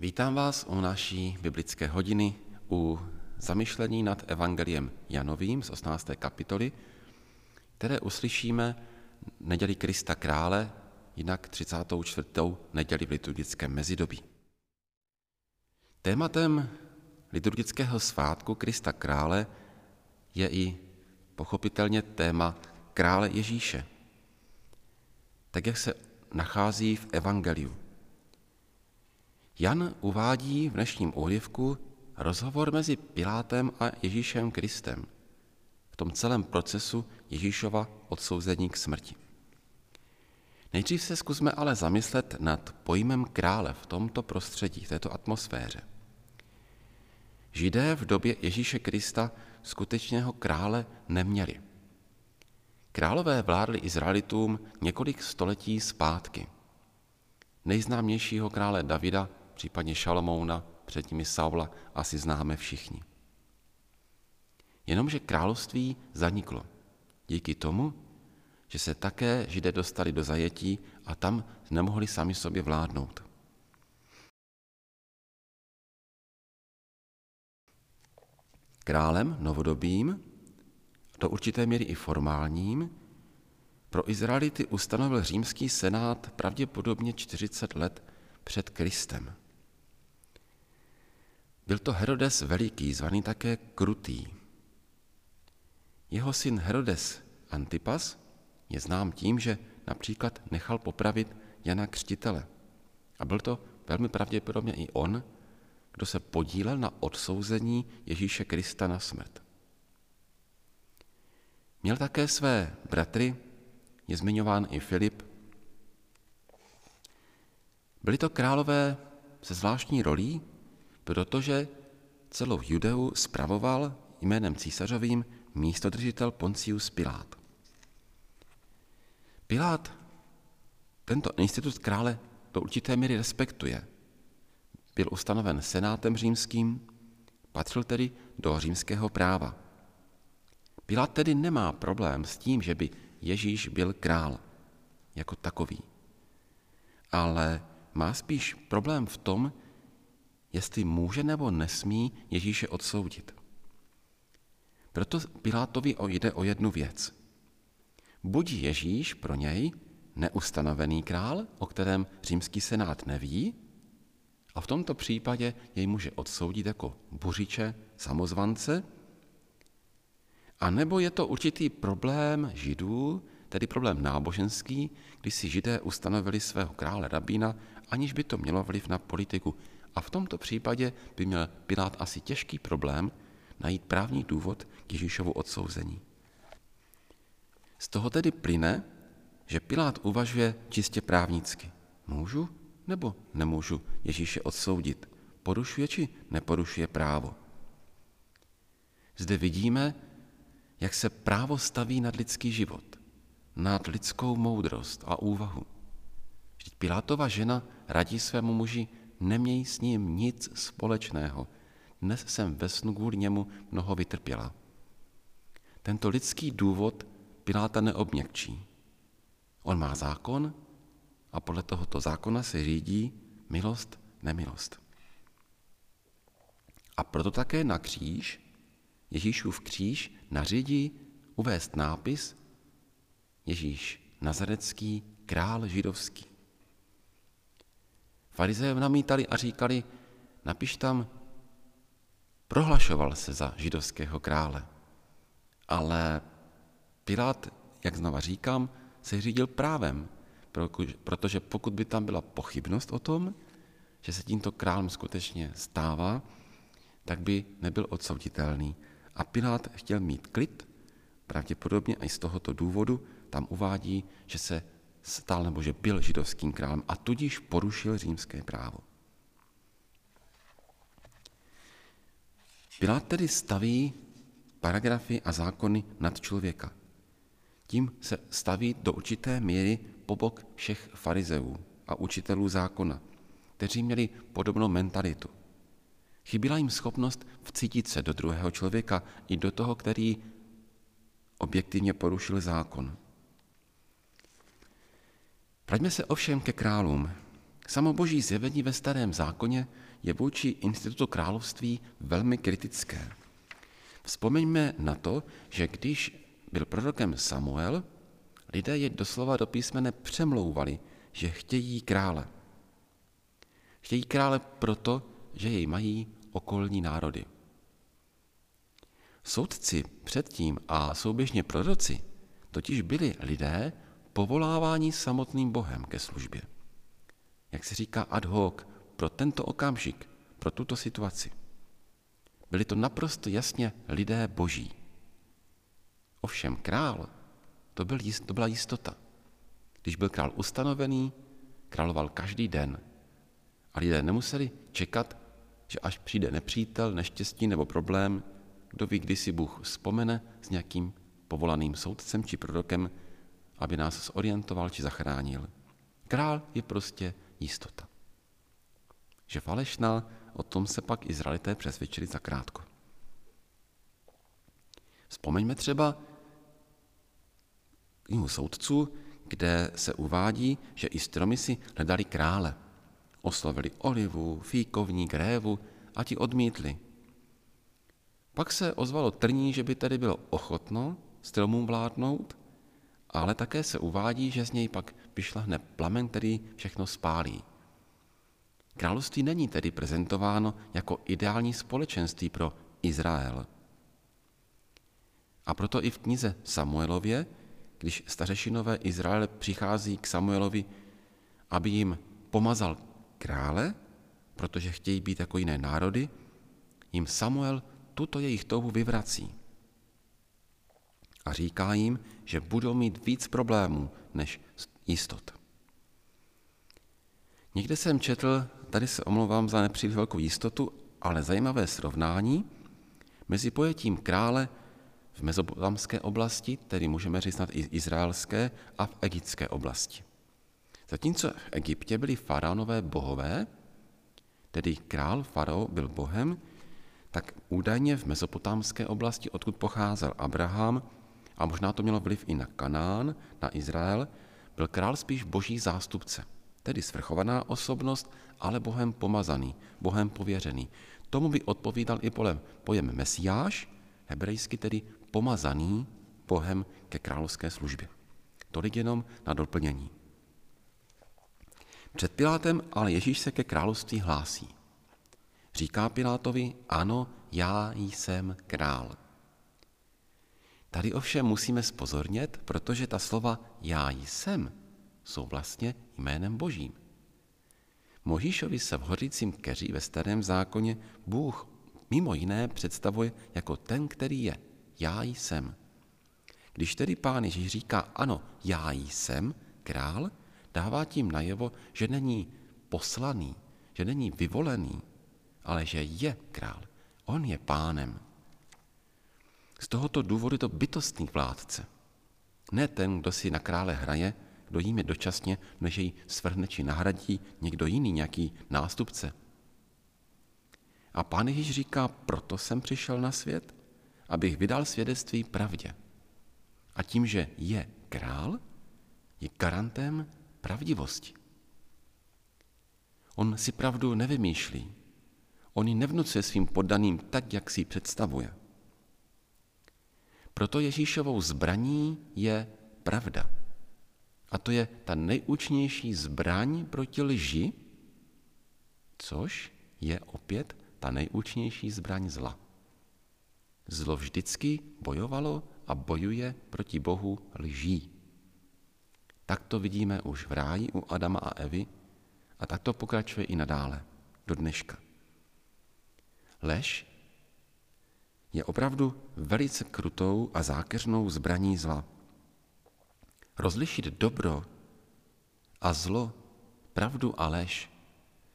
Vítám vás u naší biblické hodiny u zamyšlení nad Evangeliem Janovým z 18. kapitoly, které uslyšíme neděli Krista Krále, jinak 34. neděli v liturgickém mezidobí. Tématem liturgického svátku Krista Krále je i pochopitelně téma Krále Ježíše, tak jak se nachází v Evangeliu. Jan uvádí v dnešním úryvku rozhovor mezi Pilátem a Ježíšem Kristem v tom celém procesu Ježíšova odsouzení k smrti. Nejdřív se zkusme ale zamyslet nad pojmem krále v tomto prostředí, v této atmosféře. Židé v době Ježíše Krista skutečného krále neměli. Králové vládli Izraelitům několik století zpátky. Nejznámějšího krále Davida, případně Šalamouna, předtím i Saula, asi známe všichni. Jenomže království zaniklo díky tomu, že se také Židé dostali do zajetí a tam nemohli sami sobě vládnout. Králem novodobým, do určité míry i formálním, pro Izraelity ustanovil římský senát pravděpodobně 40 let před Kristem. Byl to Herodes Veliký, zvaný také Krutý. Jeho syn Herodes Antipas je znám tím, že například nechal popravit Jana Křtitele. A byl to velmi pravděpodobně i on, kdo se podílel na odsouzení Ježíše Krista na smrt. Měl také své bratry, je zmiňován i Filip. Byli to králové se zvláštní rolí, protože celou Judeu spravoval jménem císařovým místodržitel Pontius Pilát. Pilát tento institut krále do určité míry respektuje. Byl ustanoven senátem římským, patřil tedy do římského práva. Pilát tedy nemá problém s tím, že by Ježíš byl král jako takový, ale má spíš problém v tom, jestli může nebo nesmí Ježíše odsoudit. Proto Pilátovi jde o jednu věc. Buď Ježíš pro něj neustanovený král, o kterém římský senát neví, a v tomto případě jej může odsoudit jako buřiče, samozvance, a nebo je to určitý problém Židů, tedy problém náboženský, když si Židé ustanovili svého krále rabína, aniž by to mělo vliv na politiku. A v tomto případě by měl Pilát asi těžký problém najít právní důvod k Ježíšovu odsouzení. Z toho tedy plyne, že Pilát uvažuje čistě právnicky. Můžu nebo nemůžu Ježíše odsoudit? Porušuje či neporušuje právo? Zde vidíme, jak se právo staví nad lidský život, nad lidskou moudrost a úvahu. Vždyť Pilátova žena radí svému muži, neměj s ním nic společného. Dnes jsem ve snu kvůli němu mnoho vytrpěla. Tento lidský důvod Piláta neobměkčí. On má zákon a podle tohoto zákona se řídí milost, nemilost. A proto také na kříž, Ježíšův kříž nařídí uvést nápis Ježíš Nazarecký, král židovský. Farizejem namítali a říkali, napiš tam, prohlašoval se za židovského krále. Ale Pilát, jak znova říkám, se řídil právem, protože pokud by tam byla pochybnost o tom, že se tímto králem skutečně stává, tak by nebyl odsouditelný. A Pilát chtěl mít klid, pravděpodobně i z tohoto důvodu tam uvádí, že se stal nebo že byl židovským králem a tudíž porušil římské právo. Pilát tedy staví paragrafy a zákony nad člověka. Tím se staví do určité míry po bok všech farizeů a učitelů zákona, kteří měli podobnou mentalitu. Chybila jim schopnost vcítit se do druhého člověka i do toho, který objektivně porušil zákon. Vraťme se ovšem ke králům. Samo boží zjevení ve Starém zákoně je vůči institutu království velmi kritické. Vzpomeňme na to, že když byl prorokem Samuel, lidé je doslova do písmene přemlouvali, že chtějí krále. Chtějí krále proto, že jej mají okolní národy. Soudci předtím a souběžně proroci totiž byli lidé povoláváni samotným Bohem ke službě. Jak se říká ad hoc, pro tento okamžik, pro tuto situaci. Byli to naprosto jasně lidé boží. Ovšem král, to byla jistota. Když byl král ustanovený, královal každý den. A lidé nemuseli čekat, že až přijde nepřítel, neštěstí nebo problém, kdo ví, kdy si Bůh vzpomene s nějakým povolaným soudcem či prorokem, aby nás zorientoval či zachránil. Král je prostě jistota. Že falešná, o tom se pak Izraelité přesvědčili zakrátko. Vzpomeňme třeba knihu soudců, kde se uvádí, že i stromy si hledali krále. Oslovili olivu, fíkovník, révu a ti odmítli. Pak se ozvalo trní, že by tedy bylo ochotno stromům vládnout, ale také se uvádí, že z něj pak vyšlehne plamen, který všechno spálí. Království není tedy prezentováno jako ideální společenství pro Izrael. A proto i v knize Samuelově, když stařešinové Izraele přichází k Samuelovi, aby jim pomazal krále, protože chtějí být jako jiné národy, jim Samuel tuto jejich touhu vyvrací. A říká jim, že budou mít víc problémů než jistot. Někde jsem četl, tady se omlouvám za nepříliš velkou jistotu, ale zajímavé srovnání mezi pojetím krále v mezopotamské oblasti, tedy můžeme říct snad i izraelské, a v egyptské oblasti. Zatímco v Egyptě byli faraonové bohové, tedy král farao byl bohem, tak údajně v mezopotámské oblasti, odkud pocházel Abraham, a možná to mělo vliv i na Kanán, na Izrael, byl král spíš boží zástupce, tedy svrchovaná osobnost, ale bohem pomazaný, bohem pověřený. Tomu by odpovídal i pojem Mesiáš, hebrejsky tedy pomazaný bohem ke královské službě. Tolik jenom na doplnění. Před Pilátem ale Ježíš se ke království hlásí. Říká Pilátovi, ano, já jsem král. Tady ovšem musíme zpozornět, protože ta slova já jsem jsou vlastně jménem božím. Mojžíšovi se v hořícím keři ve Starém zákoně Bůh mimo jiné představuje jako ten, který je. Já jsem. Když tedy Pán Ježíš říká, ano, já jsem král, dává tím najevo, že není poslaný, že není vyvolený, ale že je král. On je pánem. Z tohoto důvodu je to bytostný vládce. Ne ten, kdo si na krále hraje, kdo jím je dočasně, než jej svrhne či nahradí někdo jiný, nějaký nástupce. A Pán Ježíš říká, proto jsem přišel na svět, abych vydal svědectví pravdě. A tím, že je král, je garantem pravdivosti. On si pravdu nevymýšlí. On ji nevnucuje svým poddaným tak, jak si ji představuje. Proto Ježíšovou zbraní je pravda. A to je ta nejúčinnější zbraň proti lži, což je opět ta nejúčinnější zbraň zla. Zlo vždycky bojovalo a bojuje proti Bohu lží. Tak to vidíme už v ráji u Adama a Evy a tak to pokračuje i nadále, do dneška. Lež je opravdu velice krutou a zákeřnou zbraní zla. Rozlišit dobro a zlo, pravdu a lež,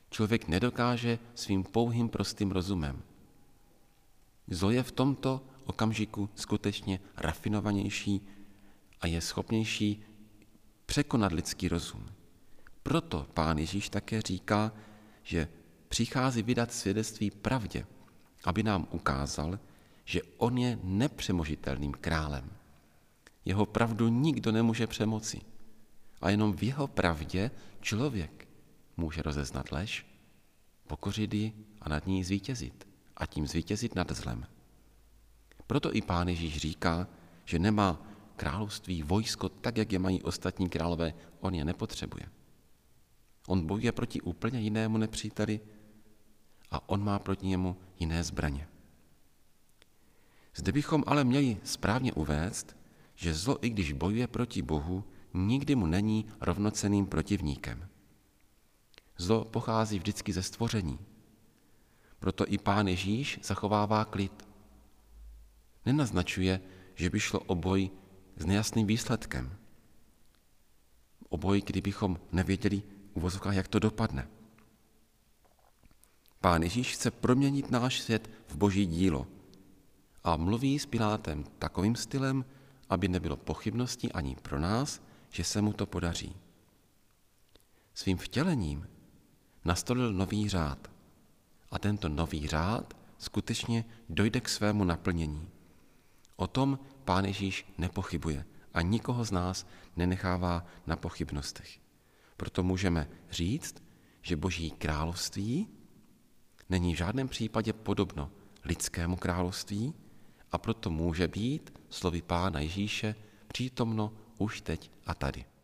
člověk nedokáže svým pouhým prostým rozumem. Zlo je v tomto okamžiku skutečně rafinovanější a je schopnější překonat lidský rozum. Proto Pán Ježíš také říká, že přichází vydat svědectví pravdě, aby nám ukázal, že on je nepřemožitelným králem. Jeho pravdu nikdo nemůže přemoci. A jenom v jeho pravdě člověk může rozeznat lež, pokořit ji a nad ní zvítězit a tím zvítězit nad zlem. Proto i Pán Ježíš říká, že nemá království vojsko tak, jak je mají ostatní králové, on je nepotřebuje. On bojuje proti úplně jinému nepříteli a on má proti němu jiné zbraně. Zde bychom ale měli správně uvést, že zlo, i když bojuje proti Bohu, nikdy mu není rovnocenným protivníkem. Zlo pochází vždycky ze stvoření. Proto i Pán Ježíš zachovává klid. Nenaznačuje, že by šlo o boj s nejasným výsledkem. O boj, kdybychom nevěděli v uvozovkách, jak to dopadne. Pán Ježíš chce proměnit náš svět v Boží dílo a mluví s Pilátem takovým stylem, aby nebylo pochybností ani pro nás, že se mu to podaří. Svým vtělením nastolil nový řád a tento nový řád skutečně dojde k svému naplnění. O tom Pán Ježíš nepochybuje a nikoho z nás nenechává na pochybnostech. Proto můžeme říct, že Boží království není v žádném případě podobno lidskému království a proto může být slovy Pána Ježíše přítomno už teď a tady.